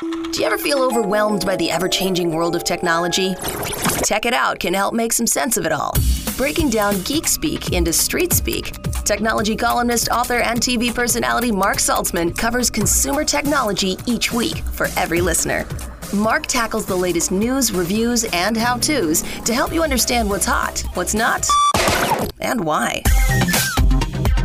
Do you ever feel overwhelmed by the ever-changing world of technology? Tech It Out can help make some sense of it all. Breaking down geek speak into street speak, technology columnist, author, and TV personality Mark Saltzman covers consumer technology each week for every listener. Mark tackles the latest news, reviews, and how-tos to help you understand what's hot, what's not, and why.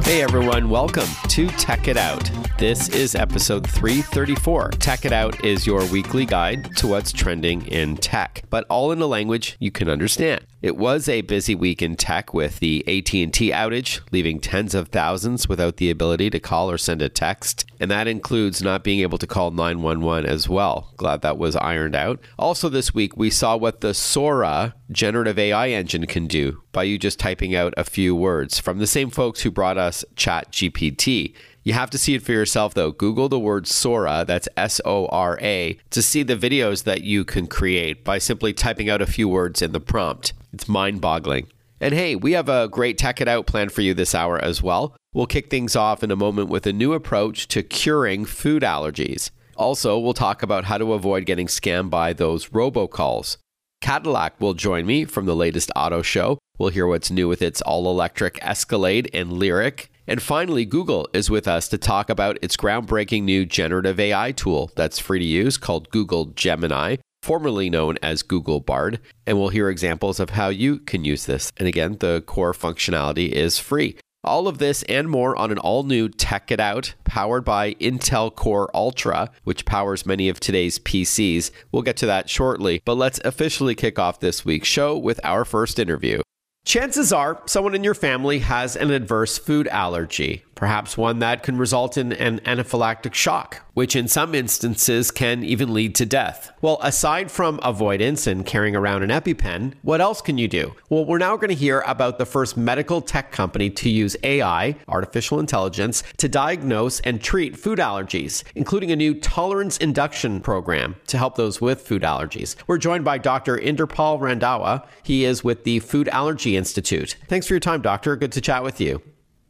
Hey everyone, welcome to Tech It Out. This is episode 334. Tech It Out is your weekly guide to what's trending in tech, but all in a language you can understand. It was a busy week in tech with the AT&T outage, leaving tens of thousands without the ability to call or send a text. And that includes not being able to call 911 as well. Glad that was ironed out. Also this week, we saw what the Sora generative AI engine can do by you just typing out a few words from the same folks who brought us ChatGPT. You have to see it for yourself, though. Google the word Sora, that's S-O-R-A, to see the videos that you can create by simply typing out a few words in the prompt. It's mind-boggling. And hey, we have a great Tech It Out plan for you this hour as well. We'll kick things off in a moment with a new approach to curing food allergies. Also, we'll talk about how to avoid getting scammed by those robocalls. Cadillac will join me from the latest auto show. We'll hear what's new with its all-electric Escalade and Lyriq. And finally, Google is with us to talk about its groundbreaking new generative AI tool that's free to use called Google Gemini, formerly known as Google Bard. And we'll hear examples of how you can use this. And again, the core functionality is free. All of this and more on an all-new Tech It Out powered by Intel Core Ultra, which powers many of today's PCs. We'll get to that shortly, but let's officially kick off this week's show with our first interview. Chances are someone in your family has an adverse food allergy, perhaps one that can result in an anaphylactic shock, which in some instances can even lead to death. Well, aside from avoidance and carrying around an EpiPen, what else can you do? Well, we're now going to hear about the first medical tech company to use AI, artificial intelligence, to diagnose and treat food allergies, including a new tolerance induction program to help those with food allergies. We're joined by Dr. Inderpal Randhawa. He is with the Food Allergy Institute. Thanks for your time, Doctor. Good to chat with you.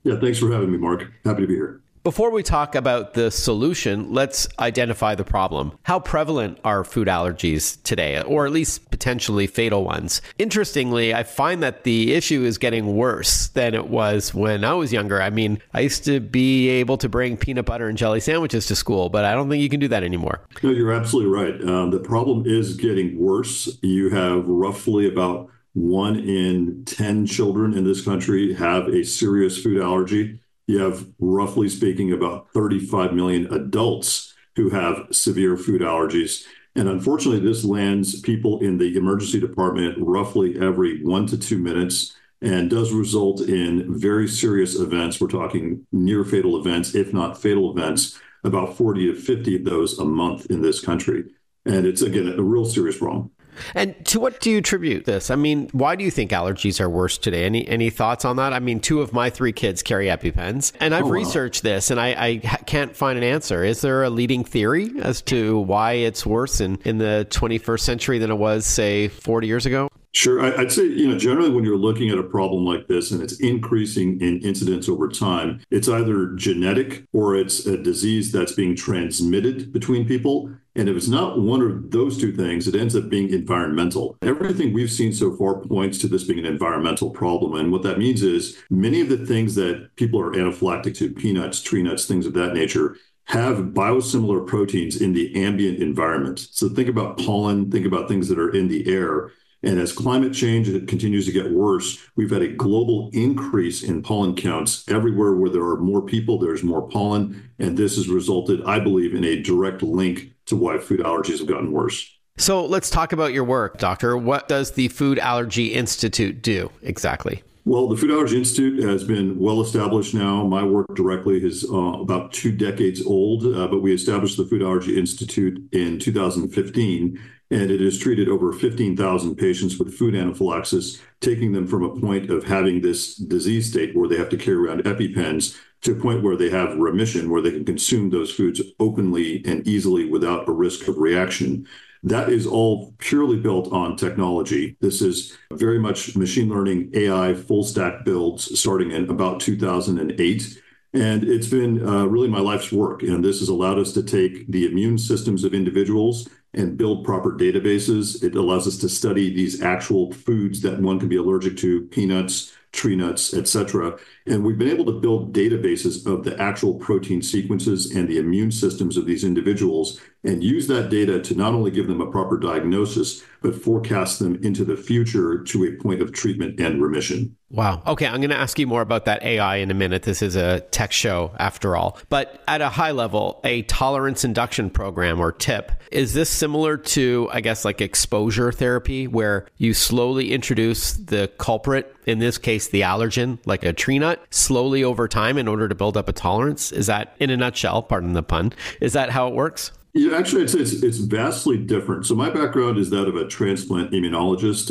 Yeah, thanks for having me, Mark. Happy to be here. Before we talk about the solution, let's identify the problem. How prevalent are food allergies today, or at least potentially fatal ones? Interestingly, I find that the issue is getting worse than it was when I was younger. I mean, I used to be able to bring peanut butter and jelly sandwiches to school, but I don't think you can do that anymore. No, you're absolutely right. The problem is getting worse. You have roughly about 1 in 10 children in this country have a serious food allergy. You have, roughly speaking, about 35 million adults who have severe food allergies. And unfortunately, this lands people in the emergency department roughly every 1 to 2 minutes and does result in very serious events. We're talking near fatal events, if not fatal events, about 40 to 50 of those a month in this country. And it's, again, a real serious problem. And to what do you attribute this? I mean, why do you think allergies are worse today? Any thoughts on that? I mean, 2 of my 3 kids carry EpiPens, and I've researched this, and I can't find an answer. Is there a leading theory as to why it's worse in the 21st century than it was, say, 40 years ago? Sure. I'd say, generally when you're looking at a problem like this and it's increasing in incidence over time, it's either genetic or it's a disease that's being transmitted between people. And if it's not one of those 2 things, it ends up being environmental. Everything we've seen so far points to this being an environmental problem. And what that means is many of the things that people are anaphylactic to, peanuts, tree nuts, things of that nature, have biosimilar proteins in the ambient environment. So think about pollen, think about things that are in the air. And as climate change continues to get worse, we've had a global increase in pollen counts everywhere where there are more people, there's more pollen. And this has resulted, I believe, in a direct link to why food allergies have gotten worse. So let's talk about your work, Doctor. What does the Food Allergy Institute do exactly? Well, the Food Allergy Institute has been well established now. My work directly is about 2 decades old, but we established the Food Allergy Institute in 2015. And it has treated over 15,000 patients with food anaphylaxis, taking them from a point of having this disease state where they have to carry around EpiPens to a point where they have remission, where they can consume those foods openly and easily without a risk of reaction. That is all purely built on technology. This is very much machine learning, AI, full stack builds starting in about 2008. And it's been really my life's work. And this has allowed us to take the immune systems of individuals and build proper databases. It allows us to study these actual foods that one can be allergic to, peanuts, tree nuts, et cetera. And we've been able to build databases of the actual protein sequences and the immune systems of these individuals and use that data to not only give them a proper diagnosis, but forecast them into the future to a point of treatment and remission. Wow. Okay. I'm going to ask you more about that AI in a minute. This is a tech show after all. But at a high level, a tolerance induction program or TIP, is this similar to, I guess, like exposure therapy where you slowly introduce the culprit, in this case, the allergen, like a tree nut, slowly over time in order to build up a tolerance? Is that, in a nutshell, pardon the pun, is that how it works? Yeah, actually, I'd say it's vastly different. So my background is that of a transplant immunologist.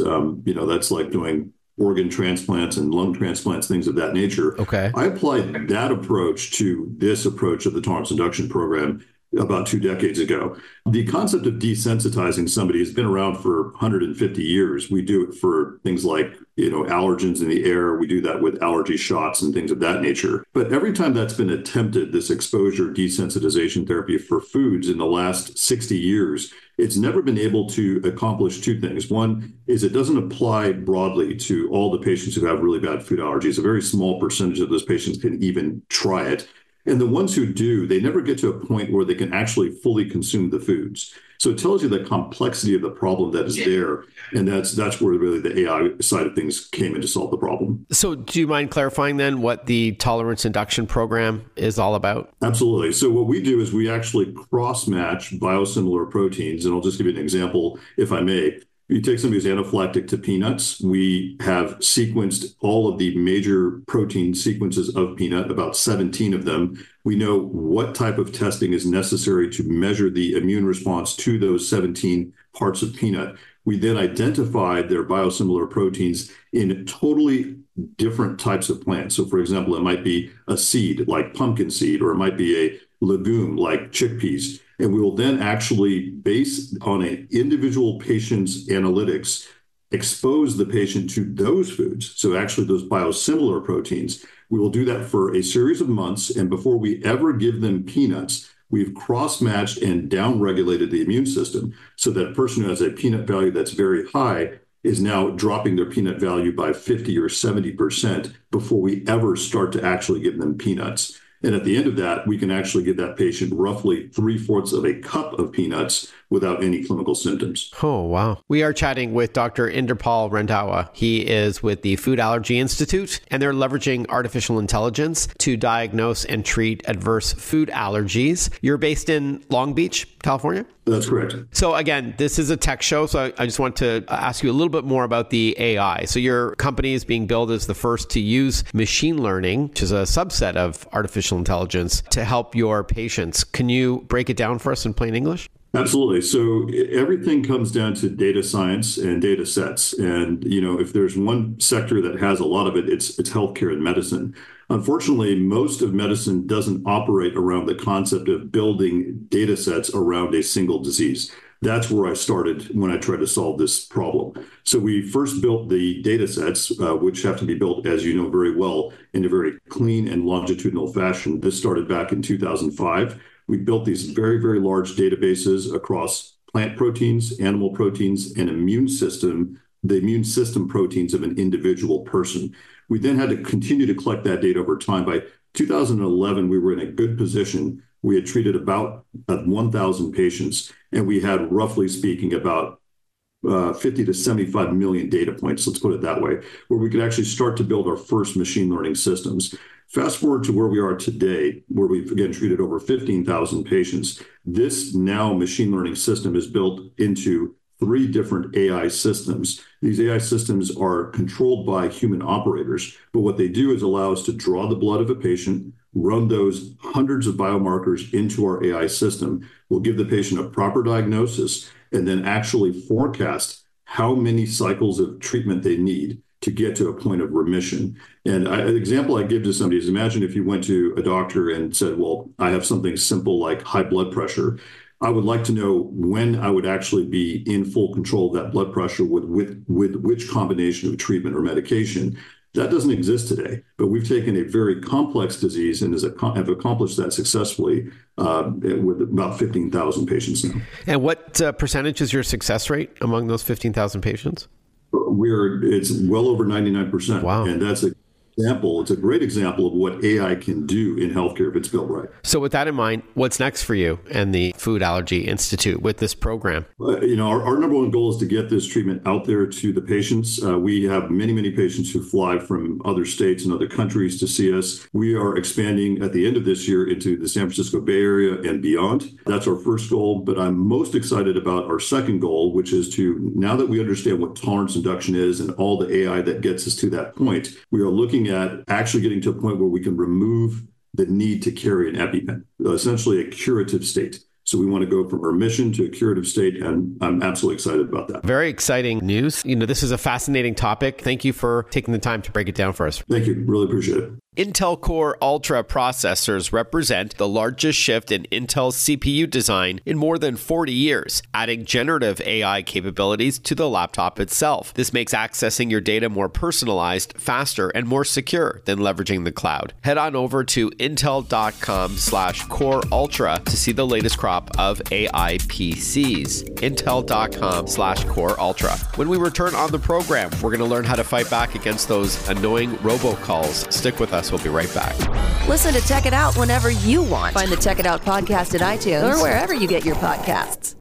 That's like doing organ transplants and lung transplants, things of that nature. Okay. I applied that approach to this approach of the tolerance induction program about 2 decades ago. The concept of desensitizing somebody has been around for 150 years. We do it for things like, allergens in the air. We do that with allergy shots and things of that nature. But every time that's been attempted, this exposure desensitization therapy for foods in the last 60 years, it's never been able to accomplish two things. One is it doesn't apply broadly to all the patients who have really bad food allergies. A very small percentage of those patients can even try it. And the ones who do, they never get to a point where they can actually fully consume the foods. So it tells you the complexity of the problem that is there. And that's where really the AI side of things came in to solve the problem. So do you mind clarifying then what the tolerance induction program is all about? Absolutely. So what we do is we actually cross-match biosimilar proteins. And I'll just give you an example, if I may. You take somebody who's anaphylactic to peanuts, we have sequenced all of the major protein sequences of peanut, about 17 of them. We know what type of testing is necessary to measure the immune response to those 17 parts of peanut. We then identified their biosimilar proteins in totally different types of plants. So, for example, it might be a seed like pumpkin seed, or it might be a legume like chickpeas. And we will then actually, based on an individual patient's analytics, expose the patient to those foods. So actually those biosimilar proteins, we will do that for a series of months. And before we ever give them peanuts, we've cross-matched and down-regulated the immune system. So that person who has a peanut value that's very high is now dropping their peanut value by 50 or 70% before we ever start to actually give them peanuts. And at the end of that, we can actually give that patient roughly 3/4 of a cup of peanuts without any clinical symptoms. Oh, wow. We are chatting with Dr. Inderpal Randhawa. He is with the Food Allergy Institute, and they're leveraging artificial intelligence to diagnose and treat adverse food allergies. You're based in Long Beach, California? That's correct. So again, this is a tech show, so I just want to ask you a little bit more about the AI. So your company is being billed as the first to use machine learning, which is a subset of artificial intelligence, to help your patients. Can you break it down for us in plain English? Absolutely. So everything comes down to data science and data sets. And, if there's one sector that has a lot of it, it's healthcare and medicine. Unfortunately, most of medicine doesn't operate around the concept of building data sets around a single disease. That's where I started when I tried to solve this problem. So we first built the data sets, which have to be built, as you know very well, in a very clean and longitudinal fashion. This started back in 2005. We built these very, very large databases across plant proteins, animal proteins, and the immune system proteins of an individual person. We then had to continue to collect that data over time. By 2011, we were in a good position. We had treated about 1,000 patients, and we had, roughly speaking, about 50 to 75 million data points, let's put it that way, where we could actually start to build our first machine learning systems. Fast forward to where we are today, where we've again treated over 15,000 patients. This now machine learning system is built into 3 different AI systems. These AI systems are controlled by human operators, but what they do is allow us to draw the blood of a patient, run those hundreds of biomarkers into our AI system. We'll give the patient a proper diagnosis and then actually forecast how many cycles of treatment they need to get to a point of remission. And an example I give to somebody is, imagine if you went to a doctor and said, well, I have something simple like high blood pressure. I would like to know when I would actually be in full control of that blood pressure with which combination of treatment or medication. That doesn't exist today, but we've taken a very complex disease and have accomplished that successfully with about 15,000 patients now. And what percentage is your success rate among those 15,000 patients? It's well over 99%. Wow. And that's a example. It's a great example of what AI can do in healthcare if it's built right. So with that in mind, what's next for you and the Food Allergy Institute with this program? Our number one goal is to get this treatment out there to the patients. We have many, many patients who fly from other states and other countries to see us. We are expanding at the end of this year into the San Francisco Bay Area and beyond. That's our first goal, but I'm most excited about our second goal, which is to, now that we understand what tolerance induction is and all the AI that gets us to that point, we are looking at actually getting to a point where we can remove the need to carry an EpiPen, essentially a curative state. So we want to go from remission to a curative state, and I'm absolutely excited about that. Very exciting news. This is a fascinating topic. Thank you for taking the time to break it down for us. Thank you. Really appreciate it. Intel Core Ultra processors represent the largest shift in Intel's CPU design in more than 40 years, adding generative AI capabilities to the laptop itself. This makes accessing your data more personalized, faster, and more secure than leveraging the cloud. Head on over to intel.com/Core Ultra to see the latest crop of AI PCs. Intel.com/Core Ultra. When we return on the program, we're going to learn how to fight back against those annoying robocalls. Stick with us. We'll be right back. Listen to Tech It Out whenever you want. Find the Tech It Out podcast at iTunes or wherever you get your podcasts.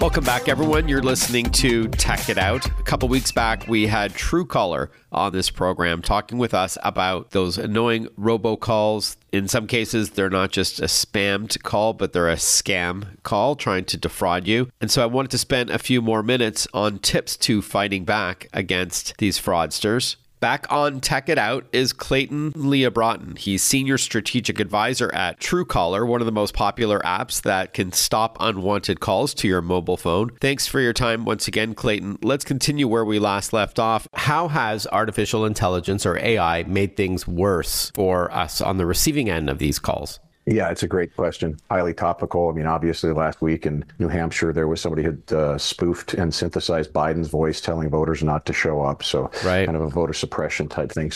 Welcome back, everyone. You're listening to Tech It Out. A couple weeks back, we had Truecaller on this program talking with us about those annoying robocalls. In some cases, they're not just a spammed call, but they're a scam call trying to defraud you. And so I wanted to spend a few more minutes on tips to fighting back against these fraudsters. Back on Tech It Out is Clayton LiaBraaten. He's Senior Strategic Advisor at Truecaller, one of the most popular apps that can stop unwanted calls to your mobile phone. Thanks for your time once again, Clayton. Let's continue where we last left off. How has artificial intelligence or AI made things worse for us on the receiving end of these calls? Yeah, it's a great question. Highly topical. Obviously last week in New Hampshire, there was somebody who had spoofed and synthesized Biden's voice telling voters not to show up. So Kind of a voter suppression type thing.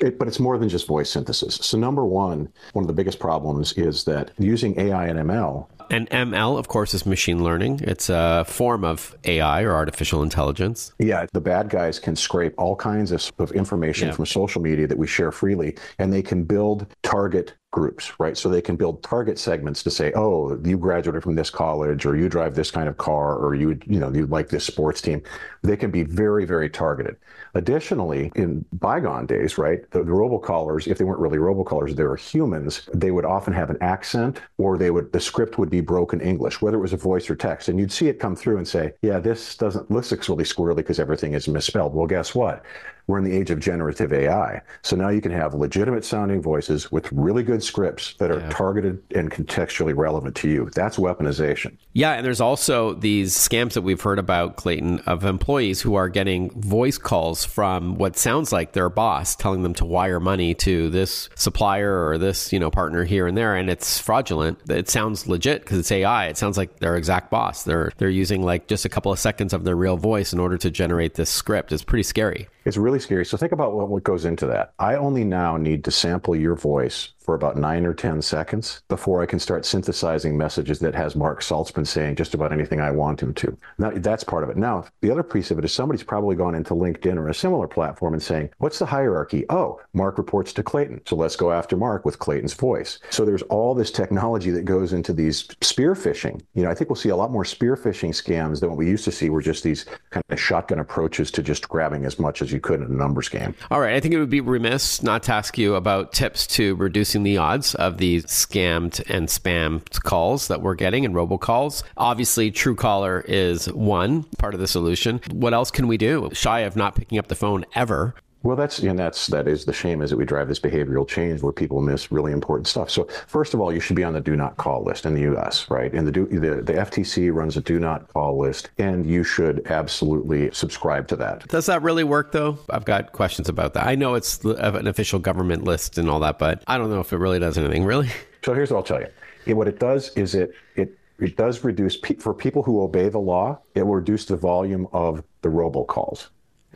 But it's more than just voice synthesis. So number one of the biggest problems is that using AI and ML. And ML, of course, is machine learning. It's a form of AI or artificial intelligence. Yeah, the bad guys can scrape all kinds of information from social media that we share freely, and they can build target groups, right? So they can build target segments to say, oh, you graduated from this college, or you drive this kind of car, or you like this sports team. They can be very, very targeted. Additionally, in bygone days, right, the robocallers, if they weren't really robocallers, they were humans, they would often have an accent, or the script would be broken English, whether it was a voice or text. And you'd see it come through and say, yeah, this looks really squirrely because everything is misspelled. Well, guess what? We're in the age of generative AI. So now you can have legitimate sounding voices with really good scripts that are targeted and contextually relevant to you. That's weaponization. Yeah. And there's also these scams that we've heard about, Clayton, of employees who are getting voice calls from what sounds like their boss telling them to wire money to this supplier or this, partner here and there. And it's fraudulent. It sounds legit because it's AI. It sounds like their exact boss. They're using like just a couple of seconds of their real voice in order to generate this script. It's pretty scary. It's really scary. So think about what goes into that. I only now need to sample your voice for about 9 or 10 seconds before I can start synthesizing messages that has Mark Saltzman saying just about anything I want him to. Now, that's part of it. Now, the other piece of it is somebody's probably gone into LinkedIn or a similar platform and saying, what's the hierarchy? Oh, Mark reports to Clayton. So let's go after Mark with Clayton's voice. So there's all this technology that goes into these spear phishing. I think we'll see a lot more spear phishing scams than what we used to see were just these kind of shotgun approaches to just grabbing as much as you could in a numbers game. All right. I think it would be remiss not to ask you about tips to reduce the odds of these scammed and spammed calls that we're getting and robocalls. Obviously, Truecaller is one part of the solution. What else can we do? Shy of not picking up the phone ever. Well, that is the shame is that we drive this behavioral change where people miss really important stuff. So first of all, you should be on the do not call list in the U.S., right? And the FTC runs a do not call list, and you should absolutely subscribe to that. Does that really work, though? I've got questions about that. I know it's an official government list and all that, but I don't know if it really does anything, really. So here's what I'll tell you. What it does is it does reduce, for people who obey the law, it will reduce the volume of the robocalls.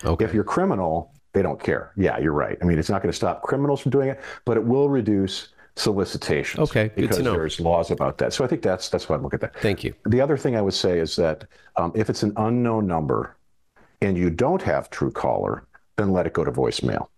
Okay. If you're criminal, they don't care. Yeah, you're right. I mean, it's not going to stop criminals from doing it, but it will reduce solicitations. Okay, because there's laws about that. So I think that's why I look at that. Thank you. The other thing I would say is that if it's an unknown number and you don't have Truecaller, then let it go to voicemail.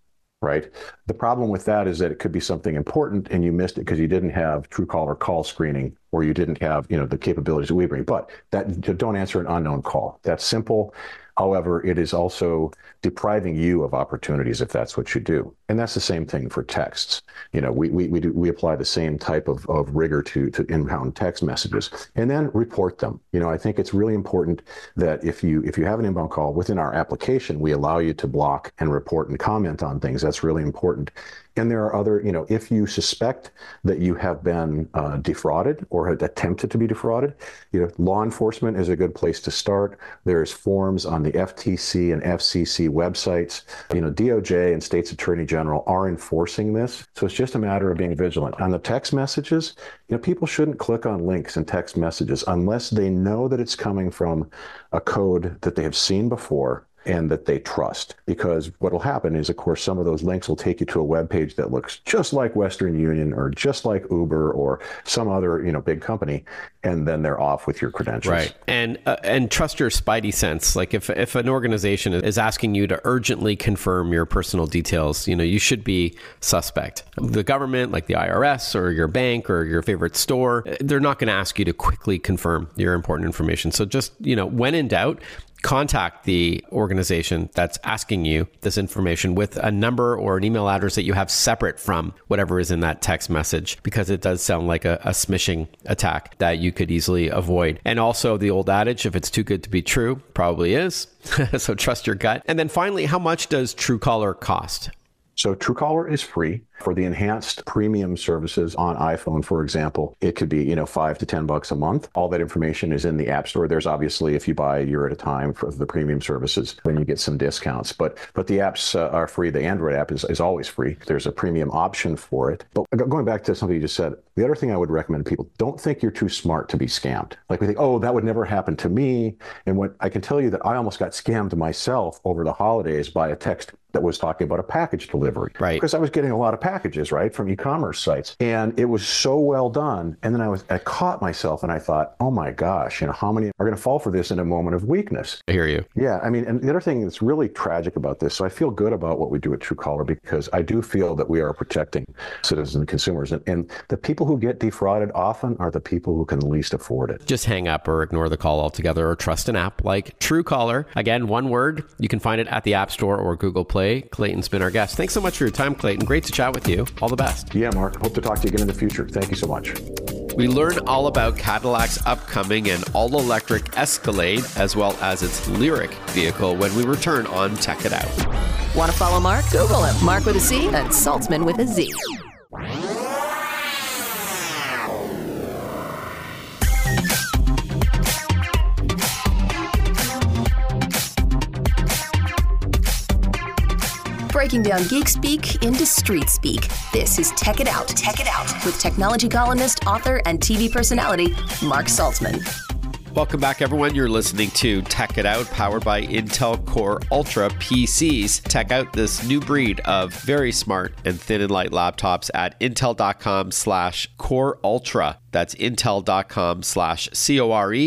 Right. The problem with that is that it could be something important and you missed it because you didn't have Truecaller call screening, or you didn't have, you know, the capabilities that we bring. But that, don't answer an unknown call. That's simple. However, it is also depriving you of opportunities if that's what you do. And that's the same thing for texts. You know, we apply the same type of rigor to inbound text messages, and then report them. You know, I think it's really important that if you have an inbound call within our application, we allow you to block and report and comment on things. That's really important. And there are other, you know, if you suspect that you have been defrauded or had attempted to be defrauded, you know, law enforcement is a good place to start. There's forms on the FTC and FCC websites. You know, DOJ and state's attorney general are enforcing this. So it's just a matter of being vigilant. On the text messages, you know, people shouldn't click on links in text messages unless they know that it's coming from a code that they have seen before and that they trust. Because what will happen is, of course, some of those links will take you to a web page that looks just like Western Union or just like Uber or some other, you know, big company, and then they're off with your credentials. Right. And trust your spidey sense. Like if an organization is asking you to urgently confirm your personal details, you know, you should be suspect. The government, like the IRS or your bank or your favorite store, they're not going to ask you to quickly confirm your important information. So just, you know, when in doubt, contact the organization that's asking you this information with a number or an email address that you have separate from whatever is in that text message, because it does sound like a smishing attack that you could easily avoid. And also the old adage, if it's too good to be true, probably is. So trust your gut. And then finally, how much does Truecaller cost? So Truecaller is free. For the enhanced premium services on iPhone, for example, it could be, you know, $5 to $10 a month. All that information is in the App Store. There's obviously, if you buy a year at a time for the premium services, then you get some discounts. But the apps are free. The Android app is always free. There's a premium option for it. But going back to something you just said, the other thing I would recommend to people, don't think you're too smart to be scammed. Like we think, oh, that would never happen to me. And what I can tell you that I almost got scammed myself over the holidays by a text that was talking about a package delivery. Right. Because I was getting a lot of packages, right, from e-commerce sites. And it was so well done. And then I caught myself and I thought, oh my gosh, you know, how many are going to fall for this in a moment of weakness? I hear you. Yeah. I mean, and the other thing that's really tragic about this, so I feel good about what we do at Truecaller because I do feel that we are protecting citizens and consumers. And the people who get defrauded often are the people who can least afford it. Just hang up or ignore the call altogether or trust an app like Truecaller. Again, one word. You can find it at the App Store or Google Play. Clayton's been our guest. Thanks so much for your time, Clayton. Great to chat with you. All the best. Yeah, Mark. Hope to talk to you again in the future. Thank you so much. We learn all about Cadillac's upcoming and all-electric Escalade, as well as its Lyriq vehicle, when we return on Tech It Out. Want to follow Mark? Google him. Mark with a C and Saltzman with a Z. Breaking down geek speak into street speak. This is Tech It Out. Tech It Out with technology columnist, author, and TV personality, Mark Saltzman. Welcome back, everyone. You're listening to Tech It Out, powered by Intel Core Ultra PCs. Check out this new breed of very smart and thin and light laptops at intel.com/Core Ultra. That's intel.com/COREULTRA.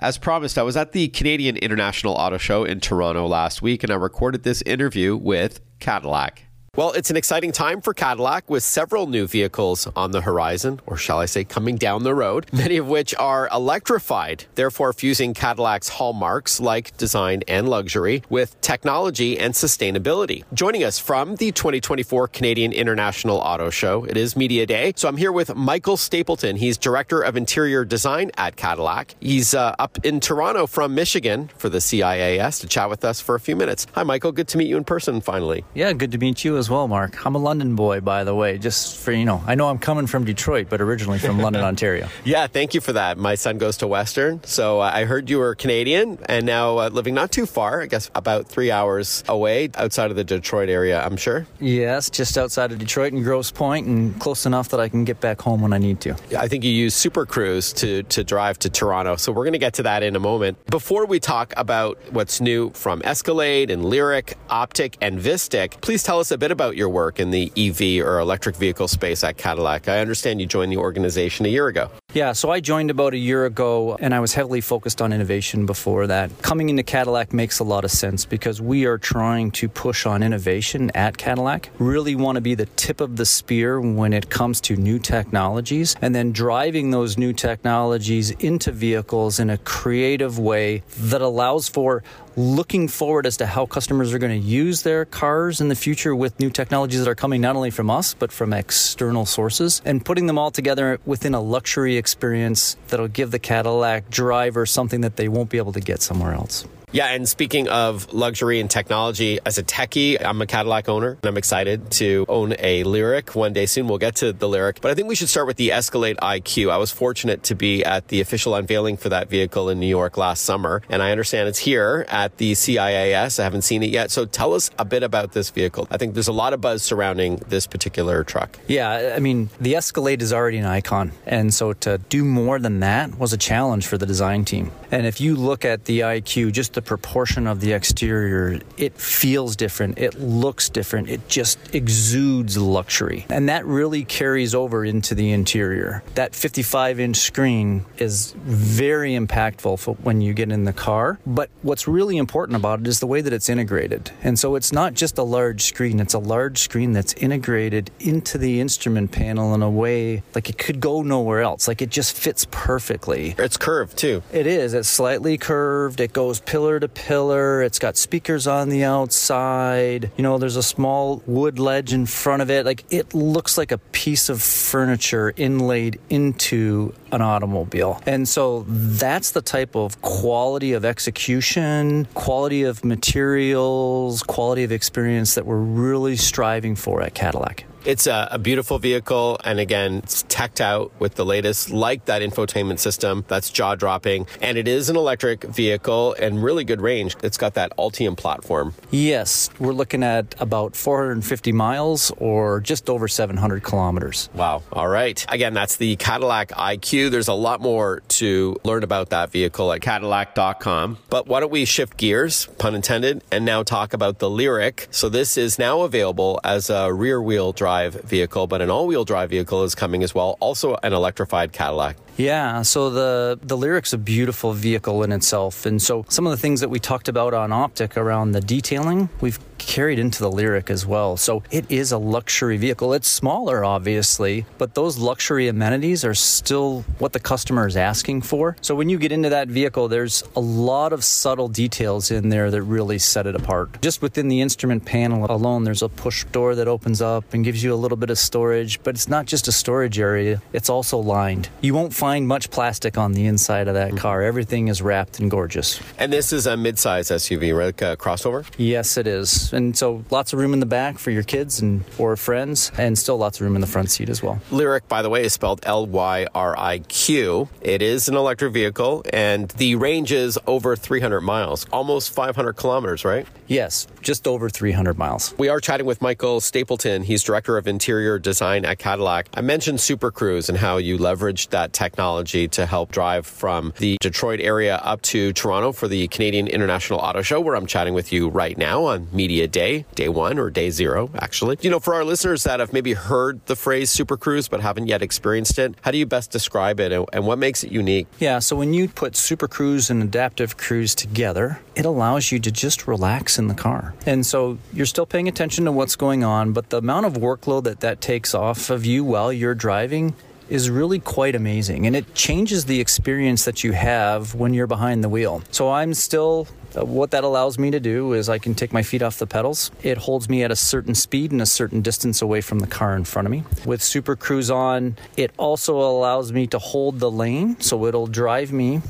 As promised, I was at the Canadian International Auto Show in Toronto last week, and I recorded this interview with Cadillac. Well, it's an exciting time for Cadillac with several new vehicles on the horizon, or shall I say coming down the road, many of which are electrified, therefore fusing Cadillac's hallmarks like design and luxury with technology and sustainability. Joining us from the 2024 Canadian International Auto Show, it is Media Day, so I'm here with Michael Stapleton. He's Director of Interior Design at Cadillac. He's up in Toronto from Michigan for the CIAS to chat with us for a few minutes. Hi, Michael. Good to meet you in person, finally. Yeah, good to meet you as as well, Mark. I'm a London boy, by the way, just for, you know, I know I'm coming from Detroit, but originally from London, Ontario. Yeah, thank you for that. My son goes to Western, so I heard you were Canadian and now living not too far, I guess about 3 hours away outside of the Detroit area, I'm sure. Yes, just outside of Detroit and Grosse Pointe and close enough that I can get back home when I need to. Yeah, I think you use Super Cruise to drive to Toronto, so we're going to get to that in a moment. Before we talk about what's new from Escalade and Lyriq, Optiq, and Vistiq, please tell us a bit about your work in the EV or electric vehicle space at Cadillac. I understand you joined the organization a year ago. Yeah, so I joined about a year ago, and I was heavily focused on innovation before that. Coming into Cadillac makes a lot of sense because we are trying to push on innovation at Cadillac. Really want to be the tip of the spear when it comes to new technologies, and then driving those new technologies into vehicles in a creative way that allows for looking forward as to how customers are going to use their cars in the future with new technologies that are coming not only from us, but from external sources, and putting them all together within a luxury experience that'll give the Cadillac driver something that they won't be able to get somewhere else. Yeah, and speaking of luxury and technology, as a techie, I'm a Cadillac owner, and I'm excited to own a Lyriq one day soon. We'll get to the Lyriq, but I think we should start with the Escalade IQ. I was fortunate to be at the official unveiling for that vehicle in New York last summer, and I understand it's here at the CIAS. I haven't seen it yet, so tell us a bit about this vehicle. I think there's a lot of buzz surrounding this particular truck. Yeah, I mean, the Escalade is already an icon, and so to do more than that was a challenge for the design team. And if you look at the IQ, just the proportion of the exterior, it feels different, it looks different, it just exudes luxury. And that really carries over into the interior. That 55-inch screen is very impactful for when you get in the car. But what's really important about it is the way that it's integrated. And so it's not just a large screen, it's a large screen that's integrated into the instrument panel in a way like it could go nowhere else. Like it just fits perfectly. It's curved too. It is. It's slightly curved. It goes pillar to pillar. It's got speakers on the outside. You know, there's a small wood ledge in front of it. Like, it looks like a piece of furniture inlaid into an automobile. And so that's the type of quality of execution, quality of materials, quality of experience that we're really striving for at Cadillac. It's a beautiful vehicle, and again, it's teched out with the latest, like that infotainment system. That's jaw-dropping, and it is an electric vehicle and really good range. It's got that Ultium platform. Yes, we're looking at about 450 miles or just over 700 kilometers. Wow. All right. Again, that's the Cadillac IQ. There's a lot more to learn about that vehicle at Cadillac.com, but why don't we shift gears, pun intended, and now talk about the Lyriq. So this is now available as a rear-wheel drive vehicle, but an all-wheel drive vehicle is coming as well, also an electrified Cadillac. Yeah, so the Lyriq's a beautiful vehicle in itself. And so some of the things that we talked about on Optiq around the detailing, we've carried into the Lyriq as well. So it is a luxury vehicle. It's smaller, obviously, but those luxury amenities are still what the customer is asking for. So when you get into that vehicle, there's a lot of subtle details in there that really set it apart. Just within the instrument panel alone, there's a push door that opens up and gives you a little bit of storage, but it's not just a storage area. It's also lined. You won't find much plastic on the inside of that car. Everything is wrapped and gorgeous. And this is a mid-size SUV, right? Like a crossover? Yes, it is. And so lots of room in the back for your kids and or friends, and still lots of room in the front seat as well. Lyriq, by the way, is spelled Lyriq. It is an electric vehicle, and the range is over 300 miles, almost 500 kilometers, right? Yes, just over 300 miles. We are chatting with Michael Stapleton. He's Director of Interior Design at Cadillac. I mentioned Super Cruise and how you leveraged that technology to help drive from the Detroit area up to Toronto for the Canadian International Auto Show, where I'm chatting with you right now on Media Day, day one or day zero, actually. You know, for our listeners that have maybe heard the phrase Super Cruise but haven't yet experienced it, how do you best describe it and what makes it unique? Yeah, so when you put Super Cruise and Adaptive Cruise together, it allows you to just relax in the car. And so you're still paying attention to what's going on, but the amount of workload that takes off of you while you're driving is really quite amazing, and it changes the experience that you have when you're behind the wheel. So I'm still What that allows me to do is I can take my feet off the pedals. It holds me at a certain speed and a certain distance away from the car in front of me. With Super Cruise on, it also allows me to hold the lane, so it'll drive me,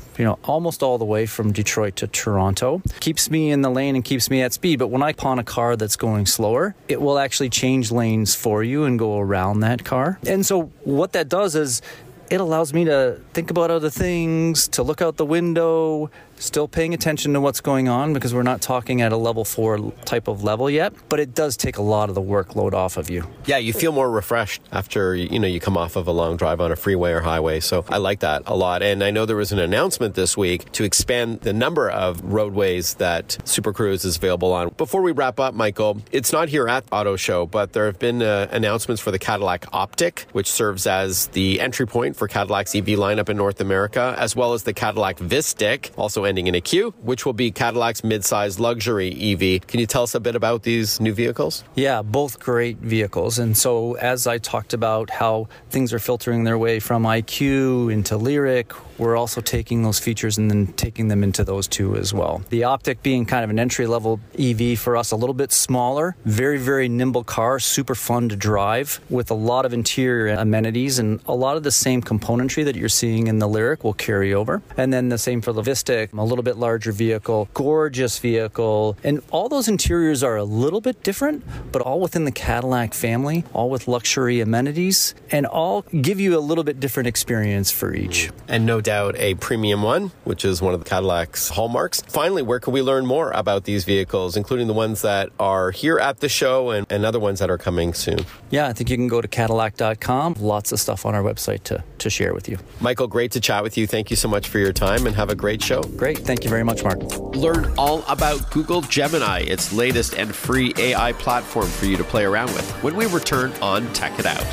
almost all the way from Detroit to Toronto. Keeps me in the lane and keeps me at speed, but when I pawn a car that's going slower, it will actually change lanes for you and go around that car. And so what that does is it allows me to think about other things, to look out the window, still paying attention to what's going on because we're not talking at a level 4 type of level yet, but it does take a lot of the workload off of you. Yeah, you feel more refreshed after, you come off of a long drive on a freeway or highway. So I like that a lot. And I know there was an announcement this week to expand the number of roadways that Super Cruise is available on. Before we wrap up, Michael, it's not here at Auto Show, but there have been announcements for the Cadillac Optiq, which serves as the entry point for Cadillac's EV lineup in North America, as well as the Cadillac Vistiq, also ending in a Q, which will be Cadillac's midsize luxury EV. Can you tell us a bit about these new vehicles? Yeah, both great vehicles. And so as I talked about how things are filtering their way from IQ into Lyriq, we're also taking those features and then taking them into those two as well. The Optiq being kind of an entry-level EV for us, a little bit smaller, very, very nimble car, super fun to drive with a lot of interior amenities, and a lot of the same componentry that you're seeing in the Lyriq will carry over. And then the same for the Vistiq, a little bit larger vehicle, gorgeous vehicle. And all those interiors are a little bit different, but all within the Cadillac family, all with luxury amenities, and all give you a little bit different experience for each. And no doubt a premium one, which is one of the Cadillac's hallmarks. Finally, where can we learn more about these vehicles, including the ones that are here at the show and other ones that are coming soon? Yeah, I think you can go to Cadillac.com. Lots of stuff on our website to share with you. Michael, great to chat with you. Thank you so much for your time and have a great show. Great. Thank you very much, Mark. Learn all about Google Gemini, its latest and free AI platform for you to play around with, when we return on Tech It Out.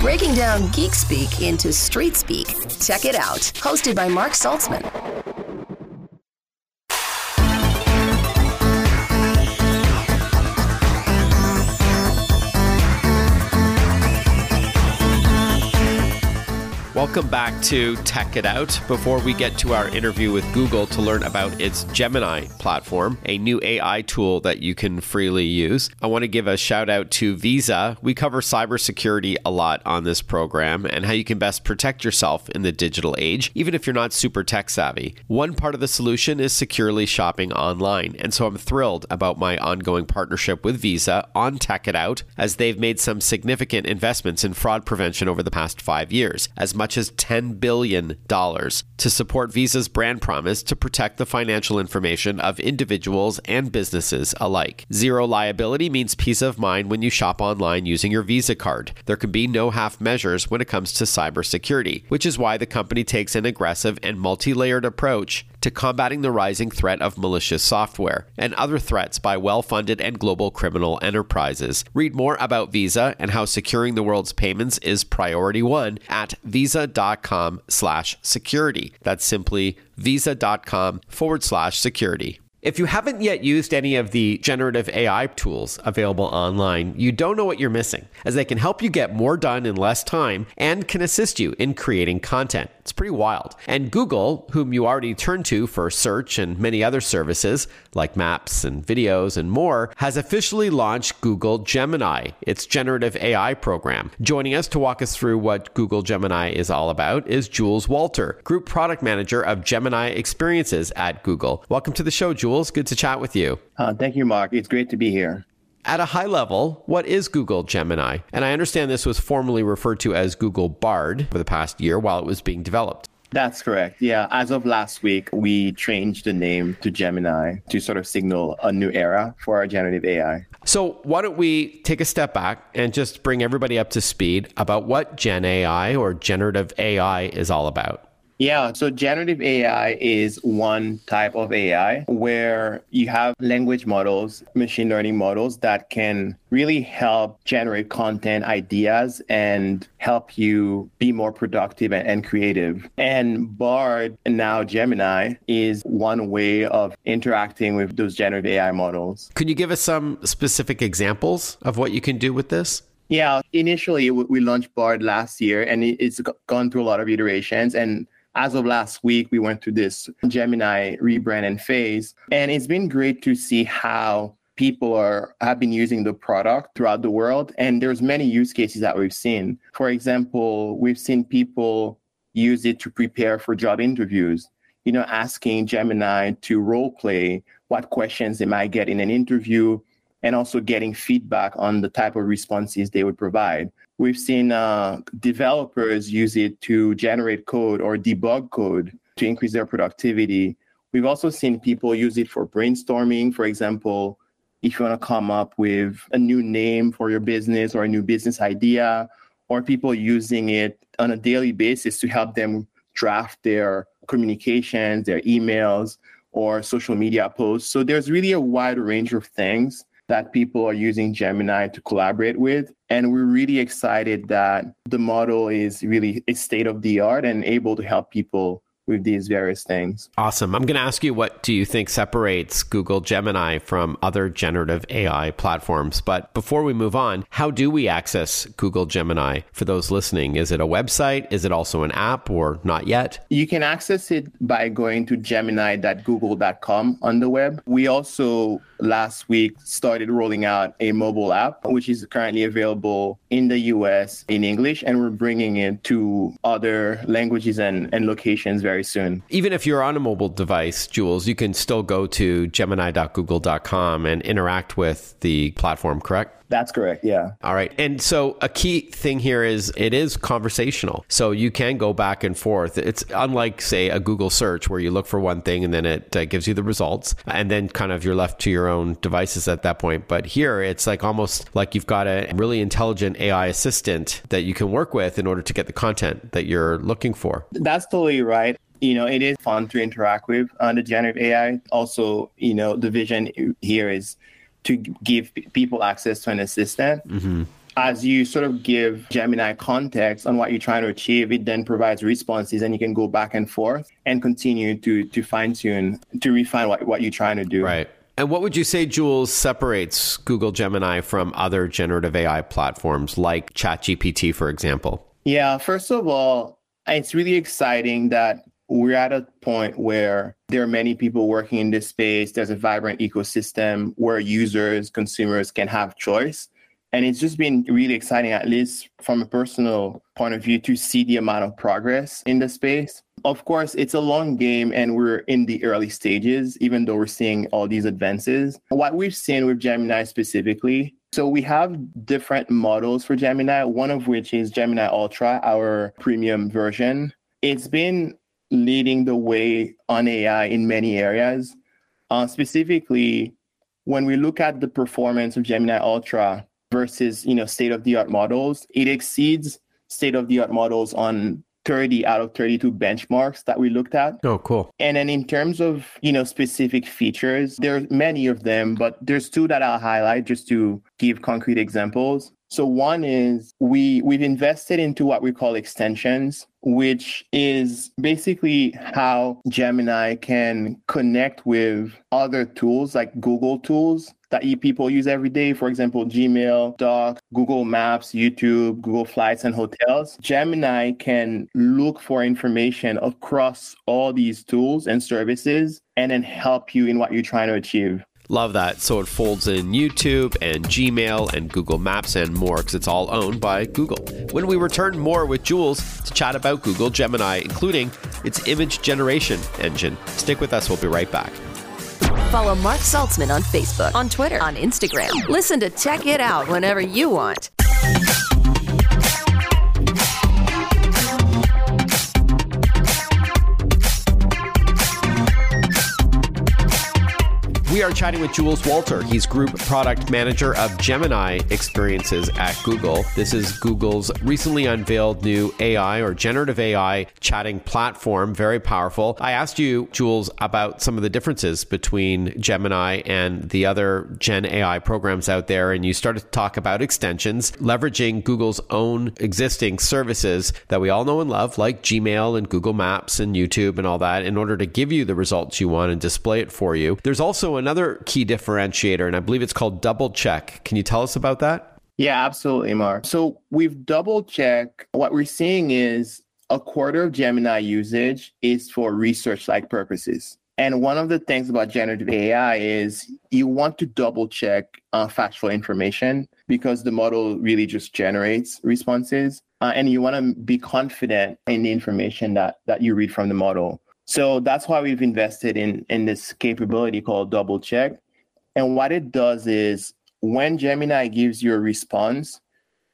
Breaking down geek speak into street speak. Tech It Out. Hosted by Mark Saltzman. Welcome back to Tech It Out. Before we get to our interview with Google to learn about its Gemini platform, a new AI tool that you can freely use, I want to give a shout out to Visa. We cover cybersecurity a lot on this program and how you can best protect yourself in the digital age, even if you're not super tech savvy. One part of the solution is securely shopping online. And so I'm thrilled about my ongoing partnership with Visa on Tech It Out, as they've made some significant investments in fraud prevention over the past 5 years, as much as $10 billion to support Visa's brand promise to protect the financial information of individuals and businesses alike. Zero liability means peace of mind when you shop online using your Visa card. There can be no half measures when it comes to cybersecurity, which is why the company takes an aggressive and multi-layered approach to combating the rising threat of malicious software and other threats by well-funded and global criminal enterprises. Read more about Visa and how securing the world's payments is priority one at visa.com/security. That's simply visa.com/security. If you haven't yet used any of the generative AI tools available online, you don't know what you're missing, as they can help you get more done in less time and can assist you in creating content. It's pretty wild. And Google, whom you already turn to for search and many other services like maps and videos and more, has officially launched Google Gemini, its generative AI program. Joining us to walk us through what Google Gemini is all about is Jules Walter, Group Product Manager of Gemini Experiences at Google. Welcome to the show, Jules. Good to chat with you. Thank you, Mark. It's great to be here. At a high level, what is Google Gemini? And I understand this was formerly referred to as Google Bard for the past year while it was being developed. That's correct. Yeah. As of last week, we changed the name to Gemini to sort of signal a new era for our generative AI. So why don't we take a step back and just bring everybody up to speed about what Gen AI or generative AI is all about? Yeah, so generative AI is one type of AI where you have language models, machine learning models that can really help generate content, ideas, and help you be more productive and creative. And Bard, and now Gemini, is one way of interacting with those generative AI models. Could you give us some specific examples of what you can do with this? Initially we launched Bard last year, and it's gone through a lot of iterations. And as of last week, we went through this Gemini rebranding phase, and it's been great to see how people have been using the product throughout the world. And there's many use cases that we've seen. For example, we've seen people use it to prepare for job interviews, you know, asking Gemini to role play what questions they might get in an interview, and also getting feedback on the type of responses they would provide. We've seen developers use it to generate code or debug code to increase their productivity. We've also seen people use it for brainstorming. For example, if you want to come up with a new name for your business or a new business idea, or people using it on a daily basis to help them draft their communications, their emails, or social media posts. So there's really a wide range of things that people are using Gemini to collaborate with. And we're really excited that the model is really state of the art and able to help people with these various things. Awesome. I'm going to ask you, what do you think separates Google Gemini from other generative AI platforms? But before we move on, how do we access Google Gemini for those listening? Is it a website? Is it also an app, or not yet? You can access it by going to gemini.google.com on the web. We also last week started rolling out a mobile app, which is currently available in the US in English, and we're bringing it to other languages and locations very soon. Even if you're on a mobile device, Jules, you can still go to gemini.google.com and interact with the platform, correct? That's correct, yeah. All right. And so a key thing here is it is conversational. So you can go back and forth. It's unlike, say, a Google search where you look for one thing and then it gives you the results, and then kind of you're left to your own devices at that point. But here, it's like almost like you've got a really intelligent AI assistant that you can work with in order to get the content that you're looking for. That's totally right. You know, it is fun to interact with on the generative AI. Also, you know, the vision here is to give people access to an assistant. Mm-hmm. As you sort of give Gemini context on what you're trying to achieve, it then provides responses, and you can go back and forth and continue to fine tune, to refine what you're trying to do. Right. And what would you say, Jules, separates Google Gemini from other generative AI platforms like ChatGPT, for example? Yeah, first of all, it's really exciting that we're at a point where there are many people working in this space. There's a vibrant ecosystem where users, consumers can have choice. And it's just been really exciting, at least from a personal point of view, to see the amount of progress in the space. Of course, it's a long game and we're in the early stages, even though we're seeing all these advances. What we've seen with Gemini specifically, so we have different models for Gemini, one of which is Gemini Ultra, our premium version. It's been leading the way on AI in many areas. Specifically, when we look at the performance of Gemini Ultra versus, you know, state-of-the-art models, it exceeds state-of-the-art models on 30 out of 32 benchmarks that we looked at. Oh, cool. And then in terms of, you know, specific features, there are many of them, but there's two that I'll highlight just to give concrete examples. So one is we've invested into what we call extensions, which is basically how Gemini can connect with other tools like Google tools that people use every day. For example, Gmail, Docs, Google Maps, YouTube, Google Flights and Hotels. Gemini can look for information across all these tools and services and then help you in what you're trying to achieve. Love that. So it folds in YouTube and Gmail and Google Maps and more, because it's all owned by Google. When we return, more with Jules to chat about Google Gemini, including its image generation engine. Stick with us. We'll be right back. Follow Mark Saltzman on Facebook, on Twitter, on Instagram. Listen to Check It Out whenever you want. We are chatting with Jules Walter. He's Group Product Manager of Gemini Experiences at Google. This is Google's recently unveiled new AI or generative AI chatting platform. Very powerful. I asked you, Jules, about some of the differences between Gemini and the other Gen AI programs out there. And you started to talk about extensions, leveraging Google's own existing services that we all know and love, like Gmail and Google Maps and YouTube and all that, in order to give you the results you want and display it for you. There's also another key differentiator, and I believe it's called double check. Can you tell us about that? Yeah, absolutely, Mark. So we've double checked. What we're seeing is a quarter of Gemini usage is for research-like purposes. And one of the things about generative AI is you want to double-check factual information because the model really just generates responses. And you want to be confident in the information that you read from the model. So that's why we've invested in this capability called double check. And what it does is when Gemini gives you a response,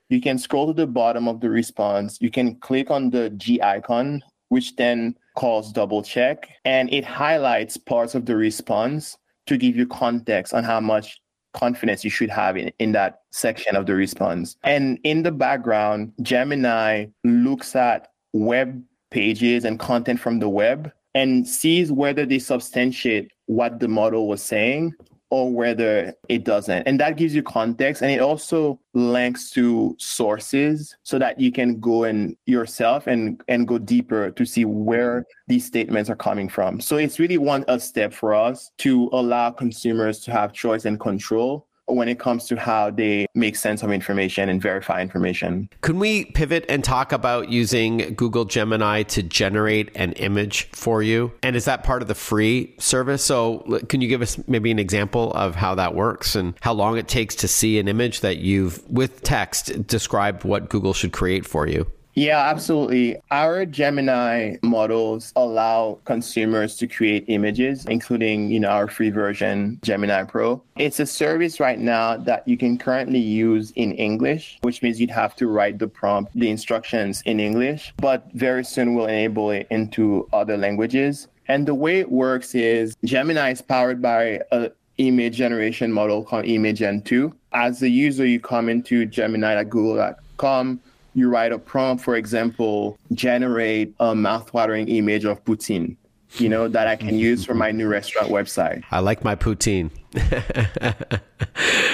you can scroll to the bottom of the response. You can click on the G icon, which then calls double check. And it highlights parts of the response to give you context on how much confidence you should have in that section of the response. And in the background, Gemini looks at web pages and content from the web and sees whether they substantiate what the model was saying or whether it doesn't. And that gives you context. And it also links to sources so that you can go in yourself and go deeper to see where these statements are coming from. So it's really a step for us to allow consumers to have choice and control when it comes to how they make sense of information and verify information. Can we pivot and talk about using Google Gemini to generate an image for you? And is that part of the free service? So can you give us maybe an example of how that works and how long it takes to see an image that you've, with text, described what Google should create for you? Yeah, absolutely. Our Gemini models allow consumers to create images, including, our free version, Gemini Pro. It's a service right now that you can currently use in English, which means you'd have to write the prompt, the instructions in English, but very soon we'll enable it into other languages. And the way it works is Gemini is powered by a image generation model called Imagen 2. As a user, you come into gemini.google.com. You write a prompt, for example, generate a mouthwatering image of poutine, that I can use for my new restaurant website. I like my poutine.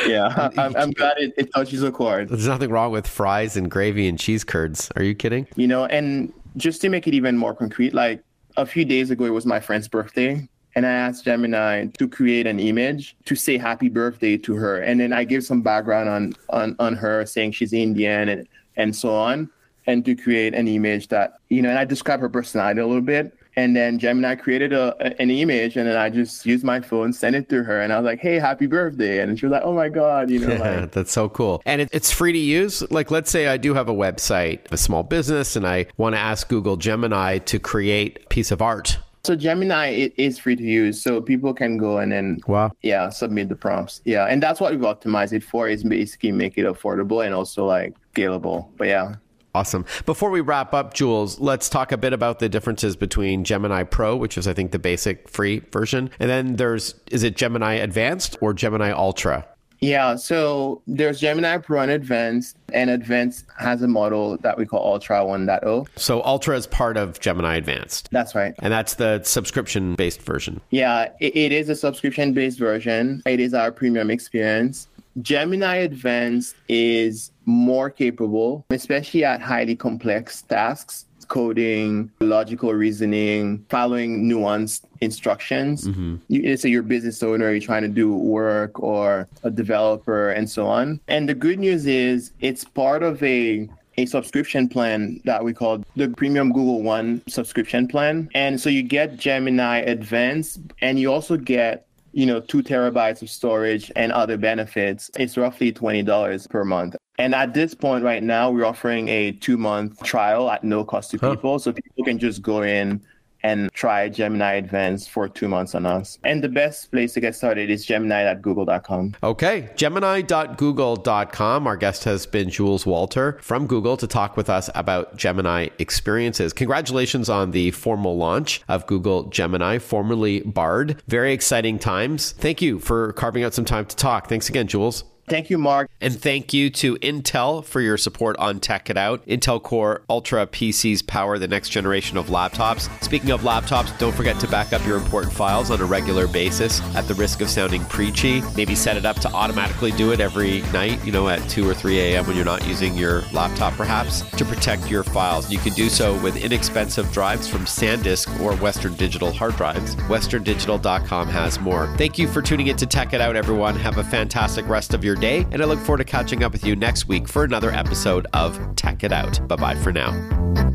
Yeah, I'm glad it touches a chord. There's nothing wrong with fries and gravy and cheese curds. Are you kidding? And just to make it even more concrete, like a few days ago, it was my friend's birthday. And I asked Gemini to create an image to say happy birthday to her. And then I give some background on her, saying she's Indian and so on, and to create an image that, and I describe her personality a little bit. And then Gemini created an image, and then I just used my phone, sent it to her, and I was like, hey, happy birthday. And she was like, oh my God, Yeah, that's so cool. And it's free to use. Like, let's say I do have a website, a small business, and I want to ask Google Gemini to create a piece of art. So Gemini, it is free to use. So people can go and then submit the prompts. Yeah. And that's what we've optimized it for, is basically make it affordable and also scalable. But yeah. Awesome. Before we wrap up, Jules, let's talk a bit about the differences between Gemini Pro, which is, I think, the basic free version. And then is it Gemini Advanced or Gemini Ultra? Yeah. So there's Gemini Pro and Advanced, and Advanced has a model that we call Ultra 1.0. So Ultra is part of Gemini Advanced. That's right. And that's the subscription-based version. Yeah, it is a subscription-based version. It is our premium experience. Gemini Advanced is more capable, especially at highly complex tasks, coding, logical reasoning, following nuanced instructions. Mm-hmm. So you're a business owner, you're trying to do work, or a developer, and so on. And the good news is it's part of a subscription plan that we call the Premium Google One subscription plan. And so you get Gemini Advanced, and you also get 2 terabytes of storage and other benefits. It's roughly $20 per month. And at this point right now, we're offering a 2-month trial at no cost to people. So people can just go in and try Gemini Advanced for 2 months on us. And the best place to get started is gemini.google.com. Okay, gemini.google.com. Our guest has been Jules Walter from Google to talk with us about Gemini experiences. Congratulations on the formal launch of Google Gemini, formerly Bard. Very exciting times. Thank you for carving out some time to talk. Thanks again, Jules. Thank you, Mark. And thank you to Intel for your support on Tech It Out. Intel Core Ultra PCs power the next generation of laptops. Speaking of laptops, don't forget to back up your important files on a regular basis, at the risk of sounding preachy. Maybe set it up to automatically do it every night, at 2 or 3 a.m. when you're not using your laptop, perhaps, to protect your files. You can do so with inexpensive drives from SanDisk or Western Digital hard drives. WesternDigital.com has more. Thank you for tuning in to Tech It Out, everyone. Have a fantastic rest of your day, and I look forward to catching up with you next week for another episode of Tech It Out. Bye-bye for now.